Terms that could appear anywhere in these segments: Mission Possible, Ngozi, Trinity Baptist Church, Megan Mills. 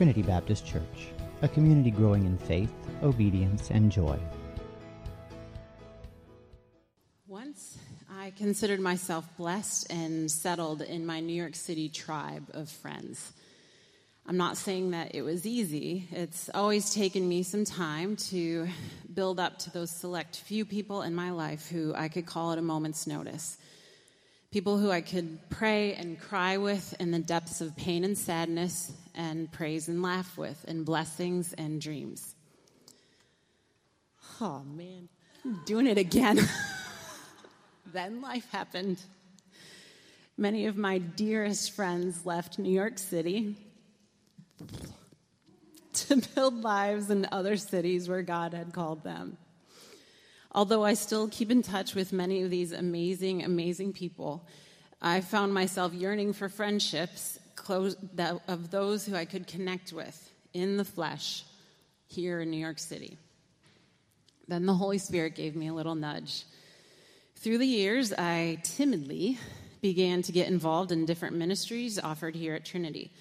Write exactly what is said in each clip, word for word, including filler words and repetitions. Trinity Baptist Church, a community growing in faith, obedience, and joy. Once, I considered myself blessed and settled in my New York City tribe of friends. I'm not saying that it was easy. It's always taken me some time to build up to those select few people in my life who I could call at a moment's notice. People who I could pray and cry with in the depths of pain and sadness, and praise and laugh with, and blessings and dreams. Oh, man, I'm doing it again. Then life happened. Many of my dearest friends left New York City to build lives in other cities where God had called them. Although I still keep in touch with many of these amazing, amazing people, I found myself yearning for friendships close, that, of those who I could connect with in the flesh here in New York City. Then the Holy Spirit gave me a little nudge. Through the years, I timidly began to get involved in different ministries offered here at Trinity.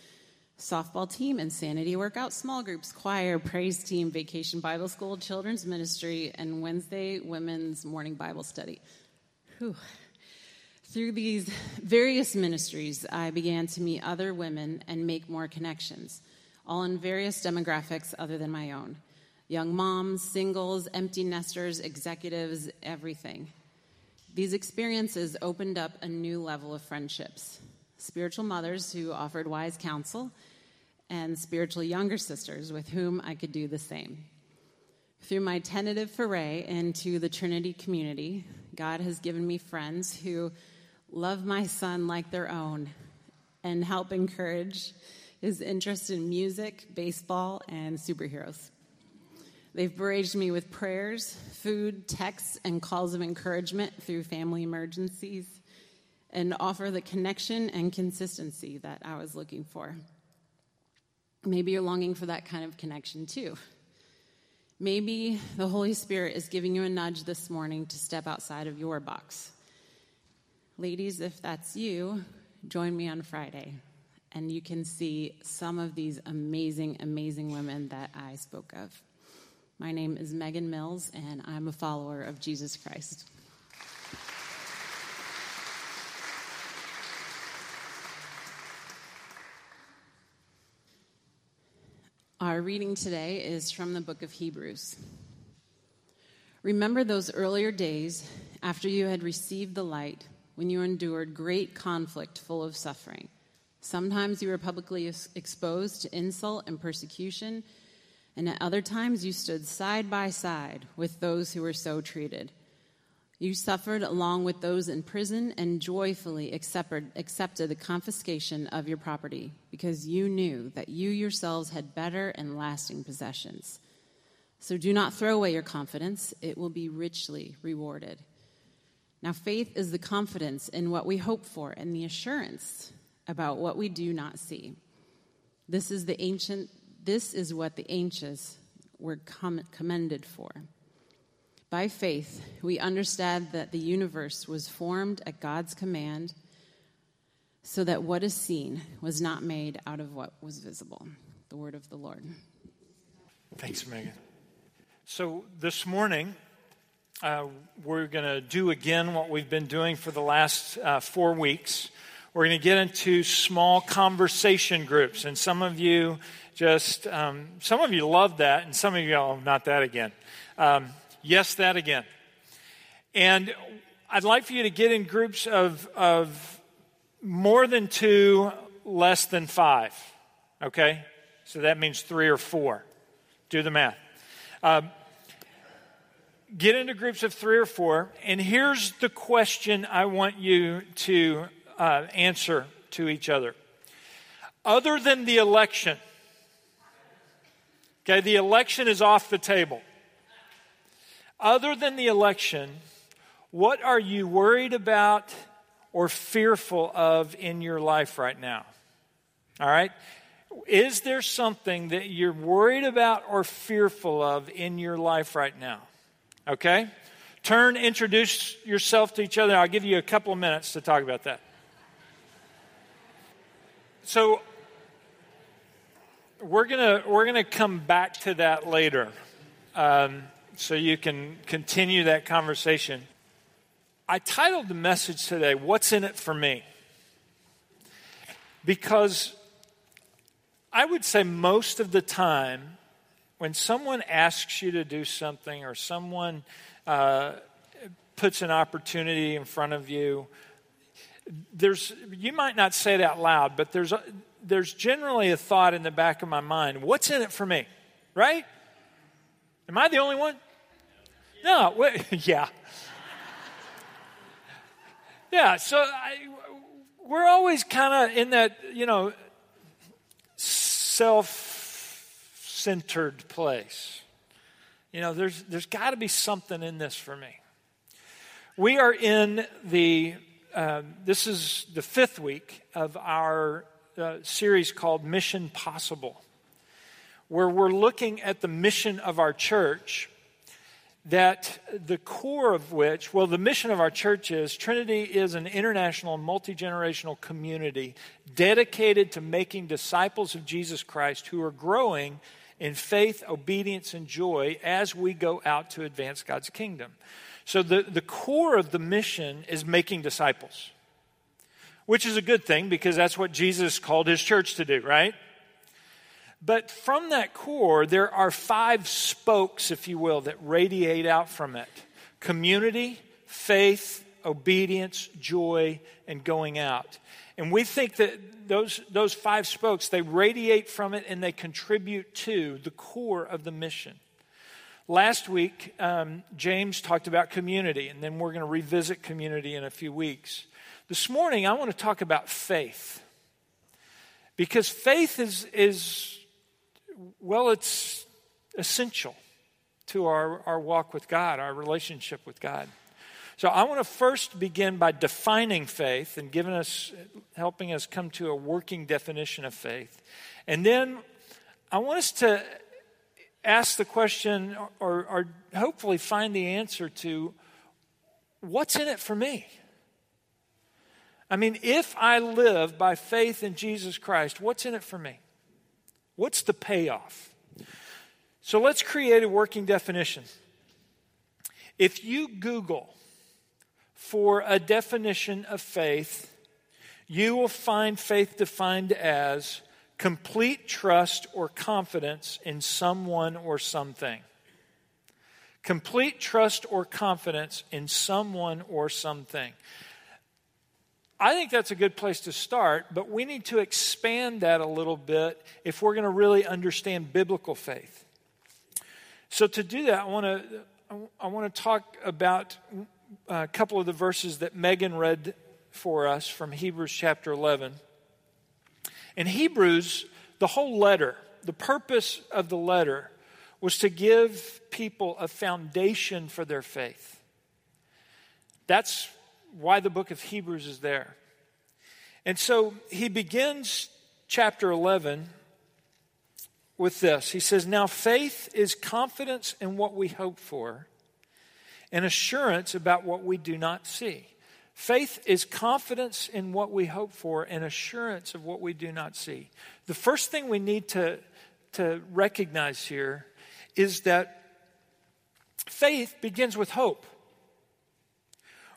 Softball team, insanity workout, small groups, choir, praise team, vacation Bible school, children's ministry, and Wednesday women's morning Bible study. Whew. Through these various ministries, I began to meet other women and make more connections, all in various demographics other than my own. Young moms, singles, empty nesters, executives, everything. These experiences opened up a new level of friendships. Spiritual mothers who offered wise counsel, and spiritual younger sisters with whom I could do the same. Through my tentative foray into the Trinity community, God has given me friends who love my son like their own and help encourage his interest in music, baseball, and superheroes. They've berated me with prayers, food, texts, and calls of encouragement through family emergencies, and offer the connection and consistency that I was looking for. Maybe you're longing for that kind of connection too. Maybe the Holy Spirit is giving you a nudge this morning to step outside of your box. Ladies, if that's you, join me on Friday, and you can see some of these amazing, amazing women that I spoke of. My name is Megan Mills, and I'm a follower of Jesus Christ. Our reading today is from the book of Hebrews. Remember those earlier days after you had received the light, when you endured great conflict full of suffering. Sometimes you were publicly exposed to insult and persecution, and at other times you stood side by side with those who were so treated. You suffered along with those in prison and joyfully accepted, accepted the confiscation of your property, because you knew that you yourselves had better and lasting possessions. So do not throw away your confidence. It will be richly rewarded. Now faith is the confidence in what we hope for and the assurance about what we do not see. This is the ancient This is what the ancients were commended for. By faith, we understand that the universe was formed at God's command, so that what is seen was not made out of what was visible. The word of the Lord. Thanks, Megan. So this morning, uh, we're going to do again what we've been doing for the last uh, four weeks. We're going to get into small conversation groups, and some of you just, um, some of you love that, and some of you go, oh, not that again. Um, yes, that again. And I'd like for you to get in groups of, of more than two, less than five, okay? So that means three or four. Do the math. Um, get into groups of three or four, and here's the question I want you to Uh, answer to each other. Other than the election, okay, the election is off the table. Other than the election, what are you worried about or fearful of in your life right now? All right? Is there something that you're worried about or fearful of in your life right now? Okay? Turn, introduce yourself to each other. I'll give you a couple of minutes to talk about that. So we're gonna we're gonna come back to that later, um, so you can continue that conversation. I titled the message today, "What's in it for me?" Because I would say most of the time, when someone asks you to do something or someone uh, puts an opportunity in front of you, there's you might not say it out loud, but there's a, there's generally a thought in the back of my mind, what's in it for me, right? Am I the only one? No, wait, yeah. Yeah, so I, we're always kind of in that, you know, self-centered place. You know, there's there's got to be something in this for me. We are in the, um, this is the fifth week of our uh, series called Mission Possible, where we're looking at the mission of our church, that the core of which, well, the mission of our church is Trinity is an international, multi-generational community dedicated to making disciples of Jesus Christ who are growing in faith, obedience, and joy as we go out to advance God's kingdom. So the, the core of the mission is making disciples, which is a good thing because that's what Jesus called his church to do, right? But from that core, there are five spokes, if you will, that radiate out from it. Community, faith, obedience, joy, and going out. And we think that those, those five spokes, they radiate from it and they contribute to the core of the mission. Last week, um, James talked about community, and then we're going to revisit community in a few weeks. This morning, I want to talk about faith. Because faith is... is Well, it's essential to our, our walk with God, our relationship with God. So I want to first begin by defining faith and giving us, helping us come to a working definition of faith. And then I want us to ask the question or, or hopefully find the answer to what's in it for me? I mean, if I live by faith in Jesus Christ, what's in it for me? What's the payoff? So let's create a working definition. If you Google for a definition of faith, you will find faith defined as complete trust or confidence in someone or something. Complete trust or confidence in someone or something. I think that's a good place to start, but we need to expand that a little bit if we're going to really understand biblical faith. So to do that, I want to I want to talk about a couple of the verses that Megan read for us from Hebrews chapter eleven. In Hebrews, the whole letter, the purpose of the letter was to give people a foundation for their faith. That's why the book of Hebrews is there. And so he begins chapter eleven with this. He says, now faith is confidence in what we hope for and assurance about what we do not see. Faith is confidence in what we hope for and assurance of what we do not see. The first thing we need to, to recognize here is that faith begins with hope.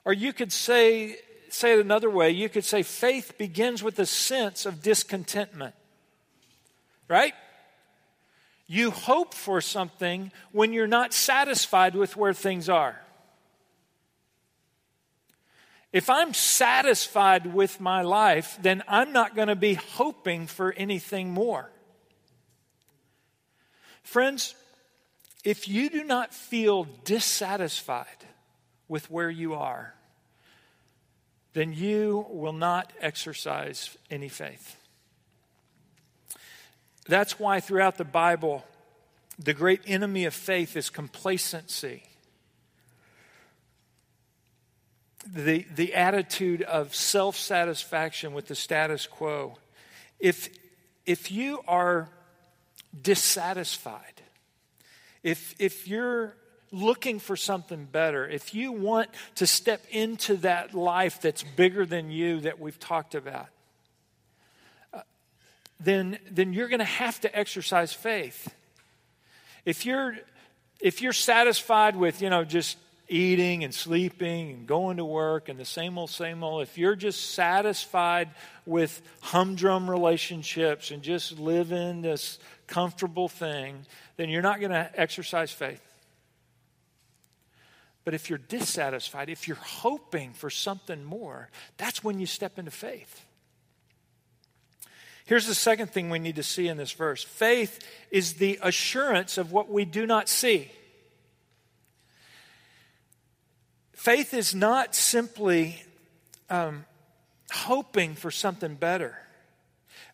Or you could say, say it another way. You could say faith begins with a sense of discontentment, right? You hope for something when you're not satisfied with where things are. If I'm satisfied with my life, then I'm not going to be hoping for anything more. Friends, if you do not feel dissatisfied with where you are, then you will not exercise any faith. That's why throughout the Bible, the great enemy of faith is complacency. The, the attitude of self-satisfaction with the status quo. If, if you are dissatisfied, if, if you're looking for something better, if you want to step into that life that's bigger than you that we've talked about, uh, then, then you're going to have to exercise faith. If you're if you're satisfied with, you know, just eating and sleeping and going to work and the same old, same old, if you're just satisfied with humdrum relationships and just living this comfortable thing, then you're not going to exercise faith. But if you're dissatisfied, if you're hoping for something more, that's when you step into faith. Here's the second thing we need to see in this verse. Faith is the assurance of what we do not see. Faith is not simply um, hoping for something better,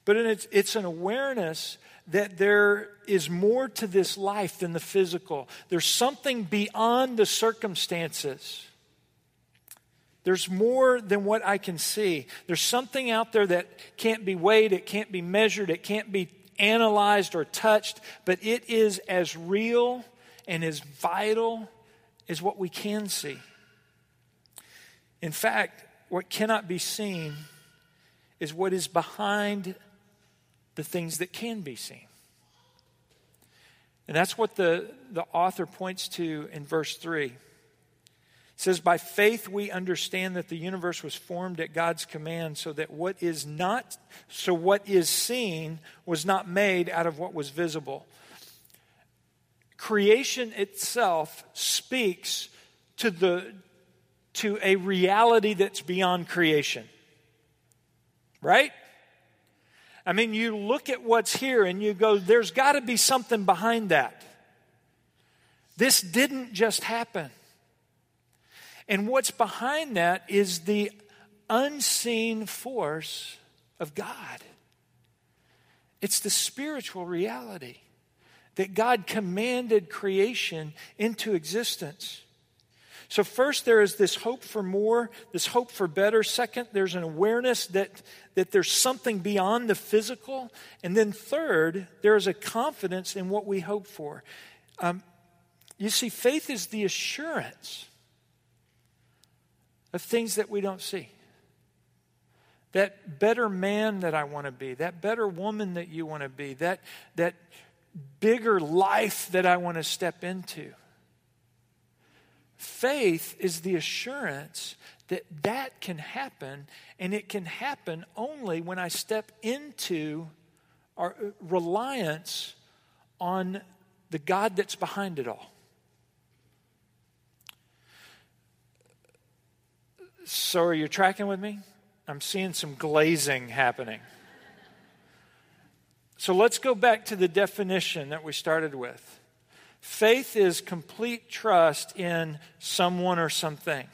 but it's, it's an awareness that there is more to this life than the physical. There's something beyond the circumstances. There's more than what I can see. There's something out there that can't be weighed, it can't be measured, it can't be analyzed or touched, but it is as real and as vital as what we can see. In fact, what cannot be seen is what is behind the things that can be seen. And that's what the, the author points to in verse three. It says, by faith we understand that the universe was formed at God's command, so that what is not, so what is seen was not made out of what was visible. Creation itself speaks to the to a reality that's beyond creation. Right? I mean, you look at what's here and you go, there's got to be something behind that. This didn't just happen. And what's behind that is the unseen force of God. It's the spiritual reality that God commanded creation into existence. So first, there is this hope for more, this hope for better. Second, there's an awareness that, that there's something beyond the physical. And then third, there is a confidence in what we hope for. Um, you see, faith is the assurance of things that we don't see. That better man that I want to be, that better woman that you want to be, that, that bigger life that I want to step into. Faith is the assurance that that can happen, and it can happen only when I step into our reliance on the God that's behind it all. So are you tracking with me? I'm seeing some glazing happening. So let's go back to the definition that we started with. Faith is complete trust in someone or something.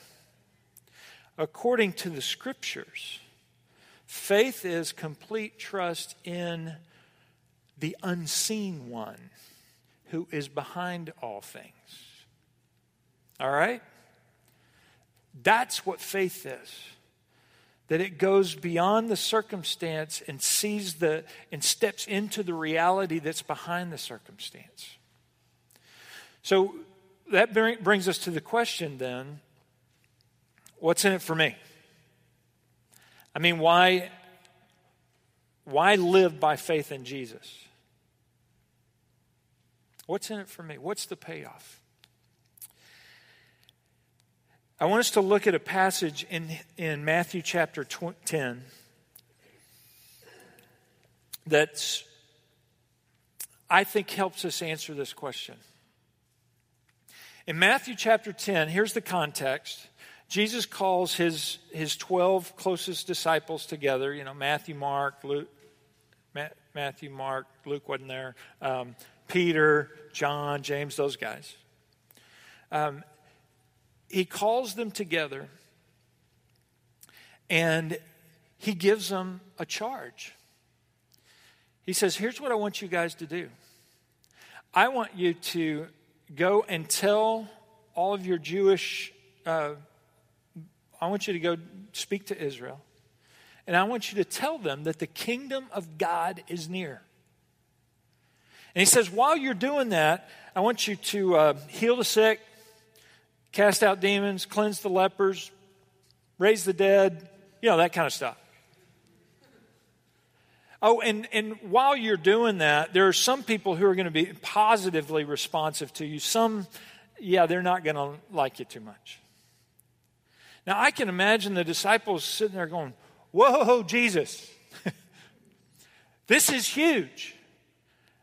According to the scriptures, faith is complete trust in the unseen one who is behind all things. All right? That's what faith is. That it goes beyond the circumstance and sees the and steps into the reality that's behind the circumstance. So that brings us to the question then, what's in it for me? I mean, why, why live by faith in Jesus? What's in it for me? What's the payoff? I want us to look at a passage in, in Matthew chapter ten that I think helps us answer this question. In Matthew chapter ten, here's the context. Jesus calls his, his twelve closest disciples together. You know, Matthew, Mark, Luke, Ma- Matthew, Mark, Luke wasn't there. Um, Peter, John, James, those guys. Um, he calls them together and he gives them a charge. He says, here's what I want you guys to do. I want you to go and tell all of your Jewish, uh, I want you to go speak to Israel. And I want you to tell them that the kingdom of God is near. And he says, while you're doing that, I want you to uh, heal the sick, cast out demons, cleanse the lepers, raise the dead, you know, that kind of stuff. Oh, and, and while you're doing that, there are some people who are going to be positively responsive to you. Some, yeah, they're not going to like you too much. Now, I can imagine the disciples sitting there going, whoa, Jesus, this is huge.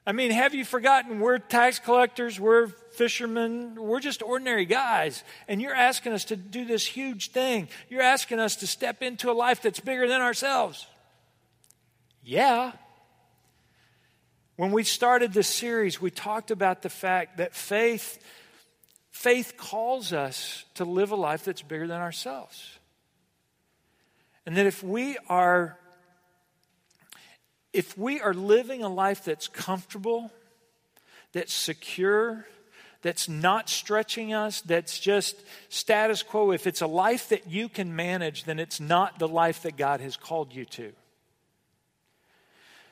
I mean, have you forgotten we're tax collectors, we're fishermen, we're just ordinary guys, and you're asking us to do this huge thing. You're asking us to step into a life that's bigger than ourselves. Yeah. When we started this series, we talked about the fact that faith, faith calls us to live a life that's bigger than ourselves. And that if we are If we are living a life that's comfortable, that's secure, that's not stretching us, that's just status quo, if it's a life that you can manage, then it's not the life that God has called you to.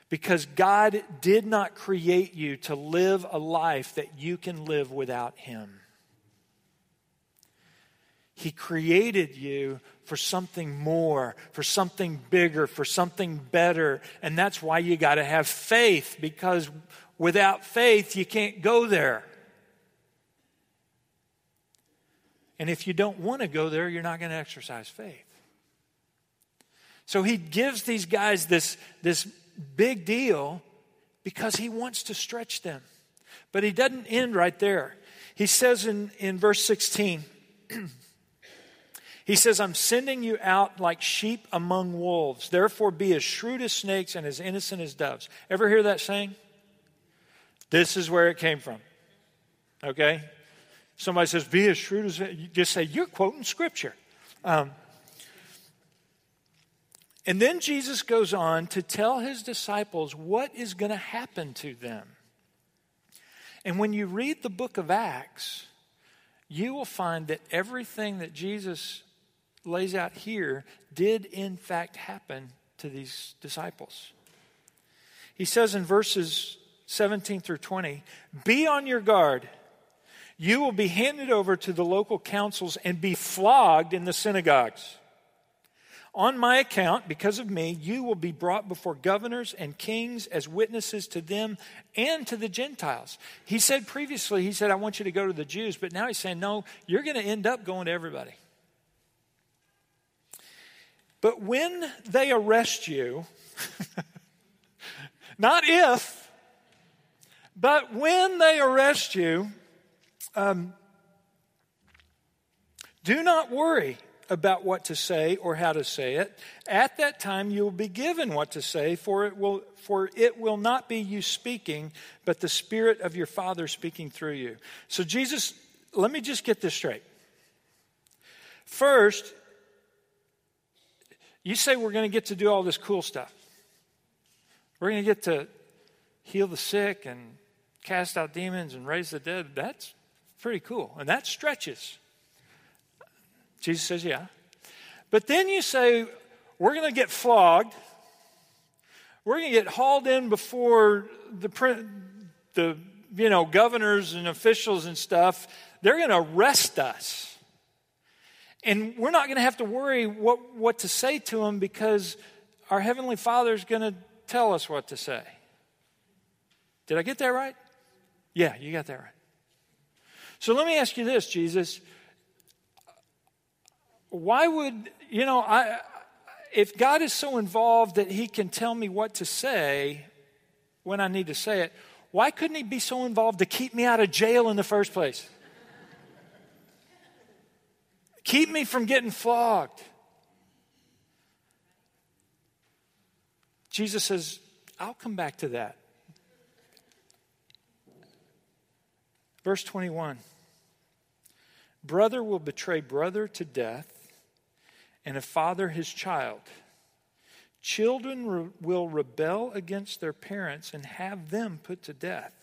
Because God did not create you to live a life that you can live without Him. He created you for something more, for something bigger, for something better. And that's why you got to have faith, because without faith, you can't go there. And if you don't want to go there, you're not going to exercise faith. So he gives these guys this, this big deal because he wants to stretch them. But he doesn't end right there. He says in, in verse sixteen... He says, I'm sending you out like sheep among wolves. Therefore, be as shrewd as snakes and as innocent as doves. Ever hear that saying? This is where it came from. Okay? Somebody says, be as shrewd as... You just say, you're quoting Scripture. Um, and then Jesus goes on to tell his disciples what is going to happen to them. And when you read the book of Acts, you will find that everything that Jesus lays out here did in fact happen to these disciples. He says in verses seventeen through twenty, be on your guard. You will be handed over to the local councils and be flogged in the synagogues. On my account, because of me, you will be brought before governors and kings as witnesses to them and to the Gentiles. He said previously, he said, I want you to go to the Jews. But now he's saying, no, you're going to end up going to everybody. But when they arrest you, not if, but when they arrest you, um, do not worry about what to say or how to say it. At that time you will be given what to say, for it will for it will not be you speaking, but the Spirit of your Father speaking through you. So Jesus, let me just get this straight. First, you say we're going to get to do all this cool stuff. We're going to get to heal the sick and cast out demons and raise the dead. That's pretty cool. And that stretches. Jesus says, yeah. But then you say, we're going to get flogged. We're going to get hauled in before the, the you know, governors and officials and stuff. They're going to arrest us. And we're not going to have to worry what, what to say to them, because our Heavenly Father is going to tell us what to say. Did I get that right? Yeah, you got that right. So let me ask you this, Jesus. Why would, you know, I, if God is so involved that he can tell me what to say when I need to say it, why couldn't he be so involved to keep me out of jail in the first place? Keep me from getting flogged. Jesus says, I'll come back to that. Verse twenty-one. Brother will betray brother to death, and a father his child. Children re- will rebel against their parents and have them put to death.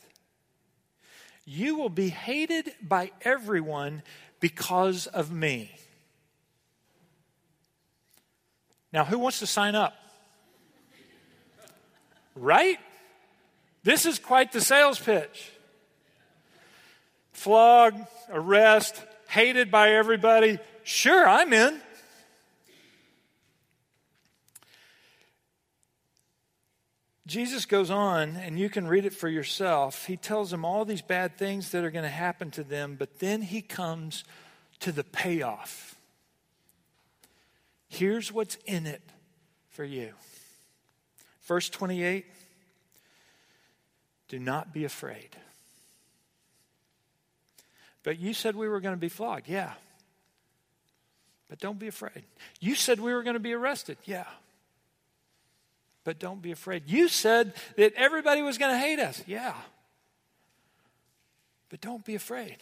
You will be hated by everyone because of me. Now, who wants to sign up? Right? This is quite the sales pitch. Flog, arrest, hated by everybody. Sure, I'm in. Jesus goes on, and you can read it for yourself. He tells them all these bad things that are going to happen to them, but then he comes to the payoff. Here's what's in it for you. Verse twenty-eight, do not be afraid. But you said we were going to be flogged. Yeah. But don't be afraid. You said we were going to be arrested. Yeah. But don't be afraid. You said that everybody was going to hate us. Yeah. But don't be afraid.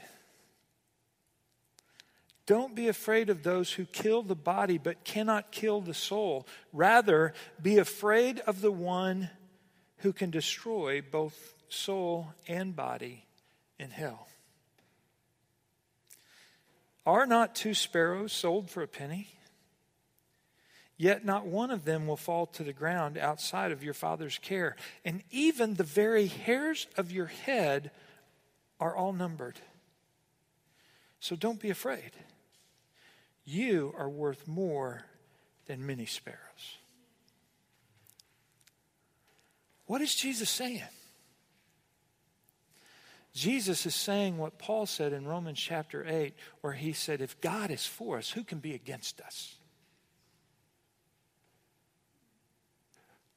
Don't be afraid of those who kill the body but cannot kill the soul. Rather, be afraid of the one who can destroy both soul and body in hell. Are not two sparrows sold for a penny? Yet not one of them will fall to the ground outside of your Father's care. And even the very hairs of your head are all numbered. So don't be afraid. You are worth more than many sparrows. What is Jesus saying? Jesus is saying what Paul said in Romans chapter eight, where he said, if God is for us, who can be against us?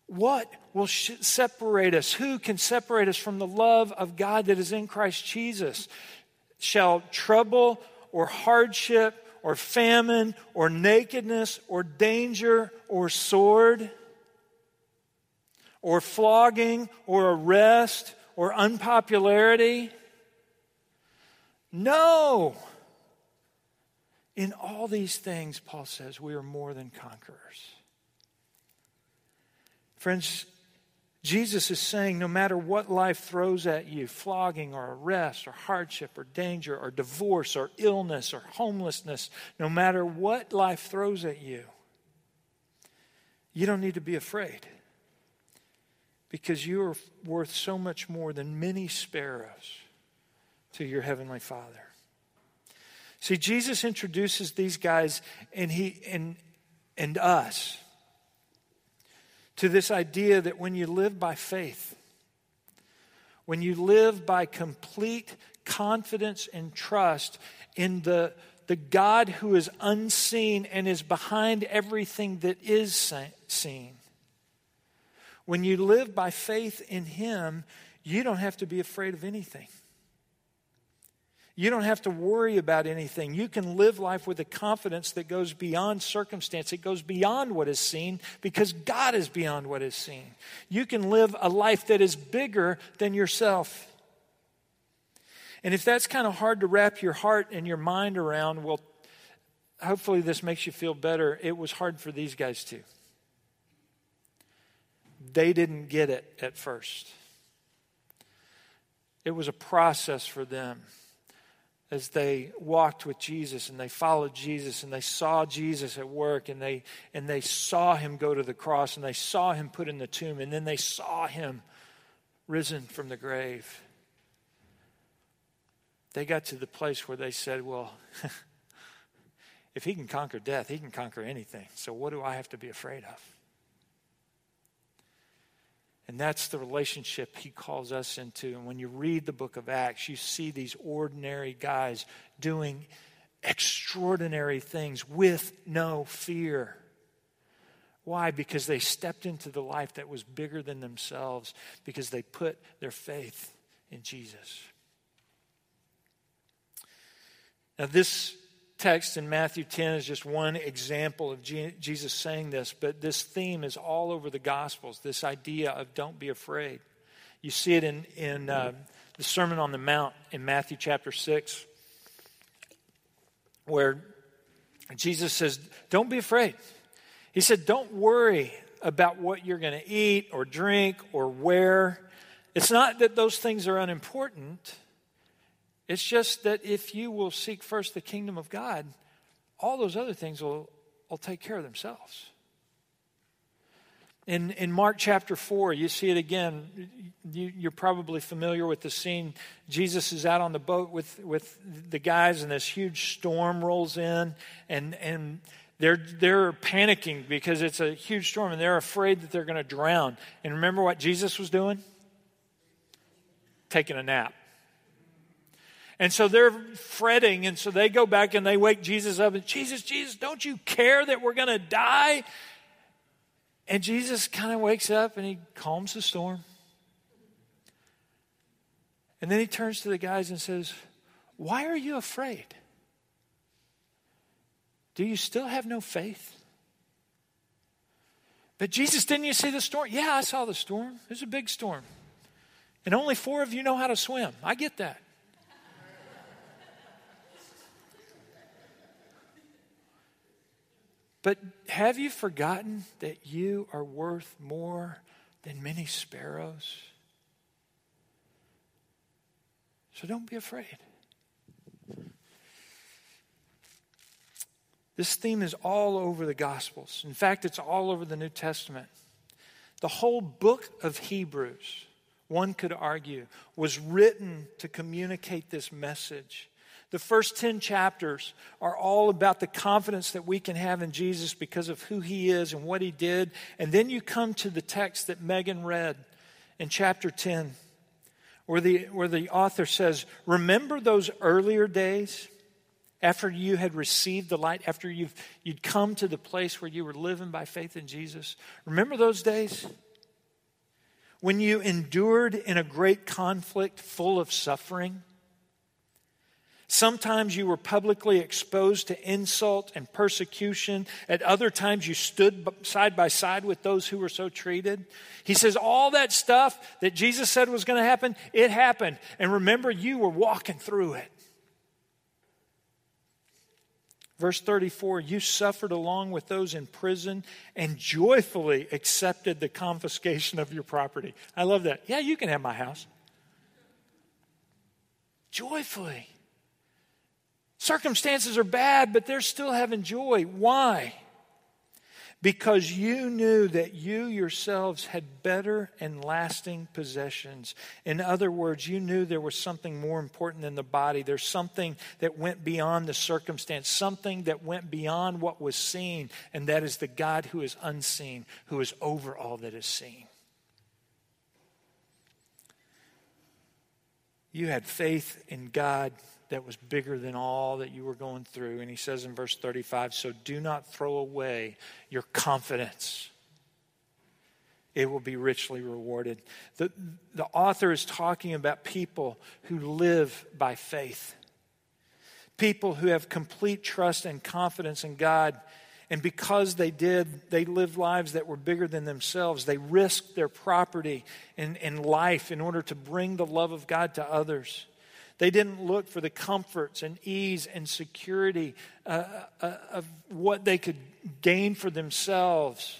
What will separate us? Who can separate us from the love of God that is in Christ Jesus? Shall trouble or hardship or famine or nakedness or danger or sword or flogging or arrest or unpopularity? No. In all these things, Paul says, we are more than conquerors. Friends, Jesus is saying no matter what life throws at you, flogging or arrest or hardship or danger or divorce or illness or homelessness, no matter what life throws at you, you don't need to be afraid because you are worth so much more than many sparrows to your heavenly Father. See, Jesus introduces these guys and he and, and us to this idea that when you live by faith, when you live by complete confidence and trust in the, the God who is unseen and is behind everything that is seen, when you live by faith in Him, you don't have to be afraid of anything. You don't have to worry about anything. You can live life with a confidence that goes beyond circumstance. It goes beyond what is seen because God is beyond what is seen. You can live a life that is bigger than yourself. And if that's kind of hard to wrap your heart and your mind around, well, hopefully this makes you feel better. It was hard for these guys too. They didn't get it at first. It was a process for them. As they walked with Jesus and they followed Jesus and they saw Jesus at work and they and they saw him go to the cross and they saw him put in the tomb and then they saw him risen from the grave. They got to the place where they said, well, if he can conquer death, he can conquer anything. So what do I have to be afraid of? And that's the relationship he calls us into. And when you read the book of Acts, you see these ordinary guys doing extraordinary things with no fear. Why? Because they stepped into the life that was bigger than themselves because they put their faith in Jesus. Now this text in Matthew ten is just one example of Jesus saying this, but this theme is all over the Gospels, this idea of don't be afraid. You see it in, in uh, the Sermon on the Mount in Matthew chapter six, where Jesus says, don't be afraid. He said, don't worry about what you're going to eat or drink or wear. It's not that those things are unimportant. It's just that if you will seek first the kingdom of God, all those other things will, will take care of themselves. In in Mark chapter four, you see it again. You, you're probably familiar with the scene. Jesus is out on the boat with, with the guys and this huge storm rolls in. And, and They're, they're panicking because it's a huge storm and they're afraid that they're going to drown. And remember what Jesus was doing? Taking a nap. And so they're fretting, and so they go back and they wake Jesus up and, Jesus, Jesus, don't you care that we're going to die? And Jesus kind of wakes up and he calms the storm. And then he turns to the guys and says, why are you afraid? Do you still have no faith? But Jesus, didn't you see the storm? Yeah, I saw the storm. It was a big storm. And only four of you know how to swim. I get that. But have you forgotten that you are worth more than many sparrows? So don't be afraid. This theme is all over the Gospels. In fact, it's all over the New Testament. The whole book of Hebrews, one could argue, was written to communicate this message. The first ten chapters are all about the confidence that we can have in Jesus because of who he is and what he did. And then you come to the text that Megan read in chapter ten, where the, where the author says, remember those earlier days after you had received the light, after you've, you'd come to the place where you were living by faith in Jesus. Remember those days when you endured in a great conflict full of suffering? Sometimes you were publicly exposed to insult and persecution. At other times, you stood side by side with those who were so treated. He says all that stuff that Jesus said was going to happen, it happened. And remember, you were walking through it. Verse thirty-four, you suffered along with those in prison and joyfully accepted the confiscation of your property. I love that. Yeah, you can have my house. Joyfully. Circumstances are bad, but they're still having joy. Why? Because you knew that you yourselves had better and lasting possessions. In other words, you knew there was something more important than the body. There's something that went beyond the circumstance, something that went beyond what was seen, and that is the God who is unseen, who is over all that is seen. You had faith in God that was bigger than all that you were going through. And he says in verse thirty-five, so do not throw away your confidence. It will be richly rewarded. The, the author is talking about people who live by faith. People who have complete trust and confidence in God. And because they did, they lived lives that were bigger than themselves. They risked their property and, and life in order to bring the love of God to others. They didn't look for the comforts and ease and security uh, uh, of what they could gain for themselves.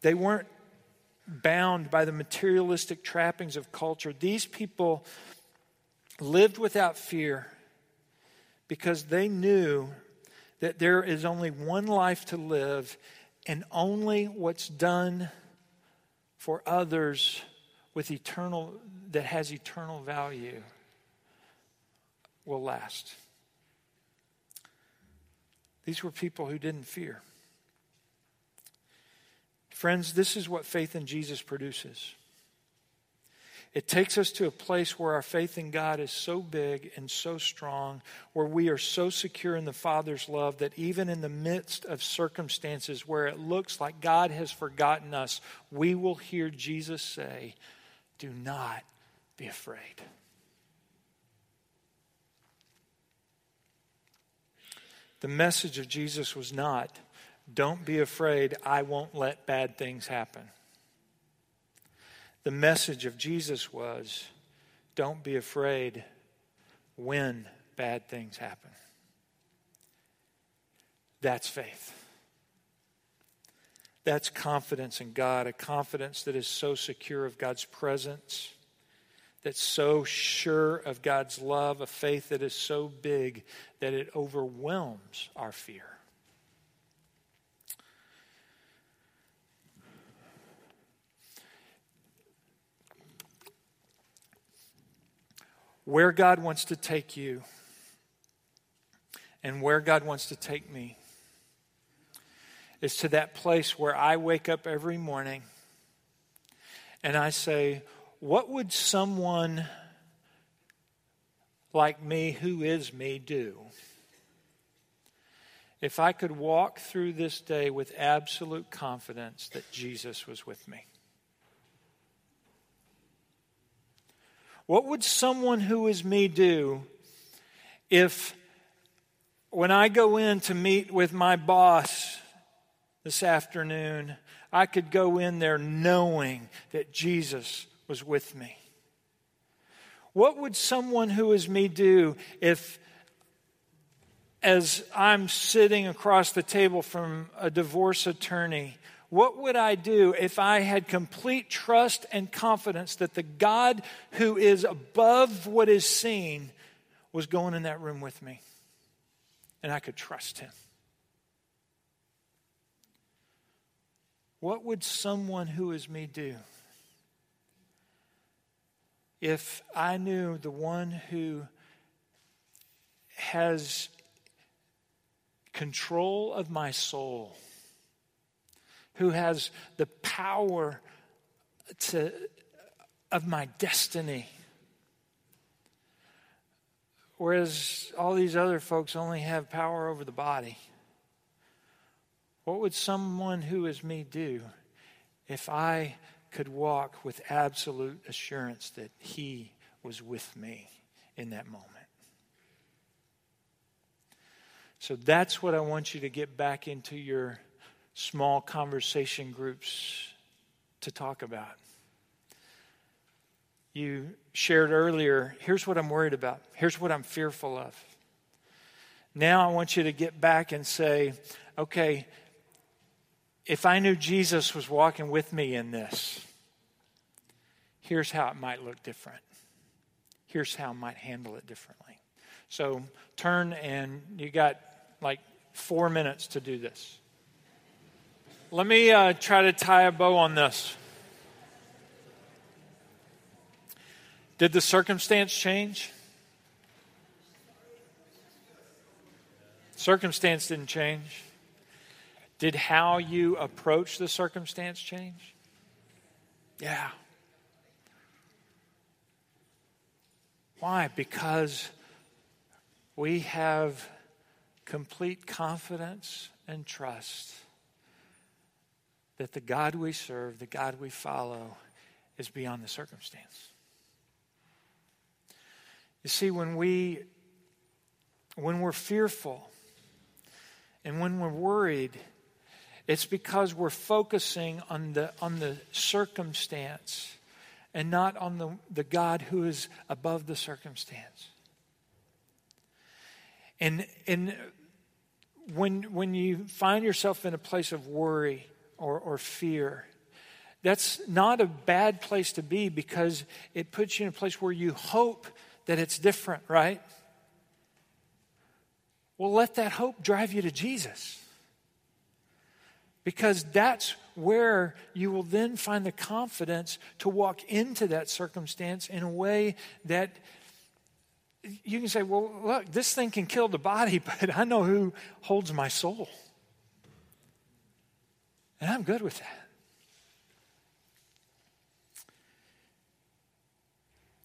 They weren't bound by the materialistic trappings of culture. These people lived without fear because they knew that there is only one life to live, and only what's done for others with eternal, that has eternal value, will last. These were people who didn't fear. Friends, this is what faith in Jesus produces. It takes us to a place where our faith in God is so big and so strong, where we are so secure in the Father's love that even in the midst of circumstances where it looks like God has forgotten us, we will hear Jesus say, do not be afraid. The message of Jesus was not, don't be afraid, I won't let bad things happen. The message of Jesus was, don't be afraid when bad things happen. That's faith. That's confidence in God, a confidence that is so secure of God's presence, that's so sure of God's love, a faith that is so big that it overwhelms our fear. Where God wants to take you and where God wants to take me is to that place where I wake up every morning and I say, what would someone like me, who is me, do? If I could walk through this day with absolute confidence that Jesus was with me. What would someone who is me do if when I go in to meet with my boss this afternoon, I could go in there knowing that Jesus was with me? What would someone who is me do if, as I'm sitting across the table from a divorce attorney, what would I do if I had complete trust and confidence that the God who is above what is seen was going in that room with me and I could trust him? What would someone who is me do if I knew the one who has control of my soul, who has the power to, of my destiny, whereas all these other folks only have power over the body? What would someone who is me do if I could walk with absolute assurance that he was with me in that moment? So that's what I want you to get back into your small conversation groups to talk about. You shared earlier, here's what I'm worried about. Here's what I'm fearful of. Now I want you to get back and say, okay, if I knew Jesus was walking with me in this, here's how it might look different. Here's how I might handle it differently. So turn, and you got like four minutes to do this. Let me uh, try to tie a bow on this. Did the circumstance change? Circumstance didn't change. Did how you approach the circumstance change? Yeah. Why? Because we have complete confidence and trust that the God we serve, the God we follow, is beyond the circumstance. You see, when we, when we're fearful and when we're worried, it's because we're focusing on the on the circumstance and not on the, the God who is above the circumstance. And and when when you find yourself in a place of worry Or, or fear, that's not a bad place to be, because it puts you in a place where you hope that it's different, right? Well, let that hope drive you to Jesus, because that's where you will then find the confidence to walk into that circumstance in a way that you can say, well, look, this thing can kill the body, but I know who holds my soul. And I'm good with that.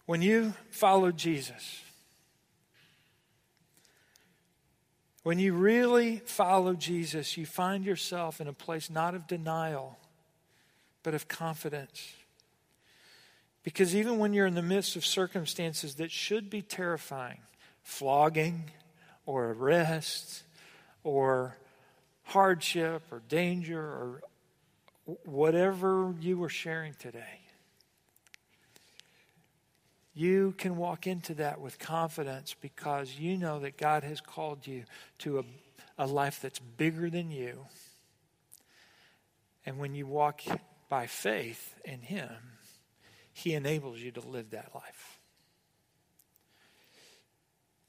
When you follow Jesus, when you really follow Jesus, you find yourself in a place not of denial, but of confidence. Because even when you're in the midst of circumstances that should be terrifying, flogging or arrest or hardship or danger or whatever you were sharing today, you can walk into that with confidence, because you know that God has called you to a, a life that's bigger than you. And when you walk by faith in him, he enables you to live that life.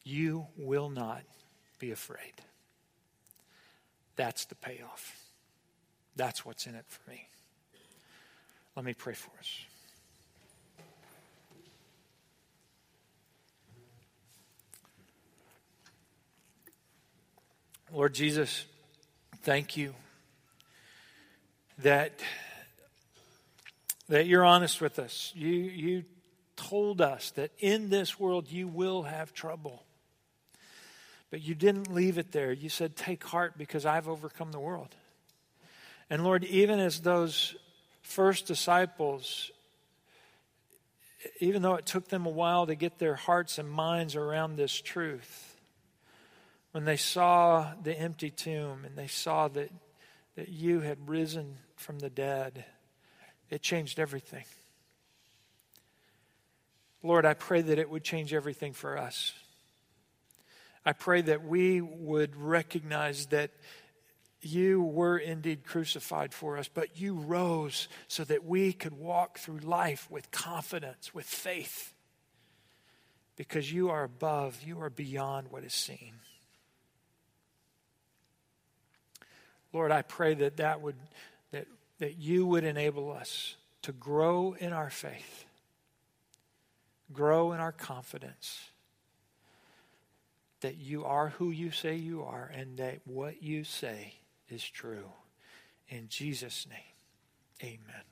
You will not be afraid. That's the payoff. That's what's in it for me. Let me pray for us. Lord Jesus, thank you that, that you're honest with us. You, you told us that in this world you will have trouble. But you didn't leave it there. You said, take heart because I've overcome the world. And Lord, even as those first disciples, even though it took them a while to get their hearts and minds around this truth, when they saw the empty tomb and they saw that, that you had risen from the dead, it changed everything. Lord, I pray that it would change everything for us. I pray that we would recognize that you were indeed crucified for us, but you rose so that we could walk through life with confidence, with faith, because you are above, you are beyond what is seen. Lord, I pray that that would that that you would enable us to grow in our faith, grow in our confidence, that you are who you say you are and that what you say is true. In Jesus' name, amen.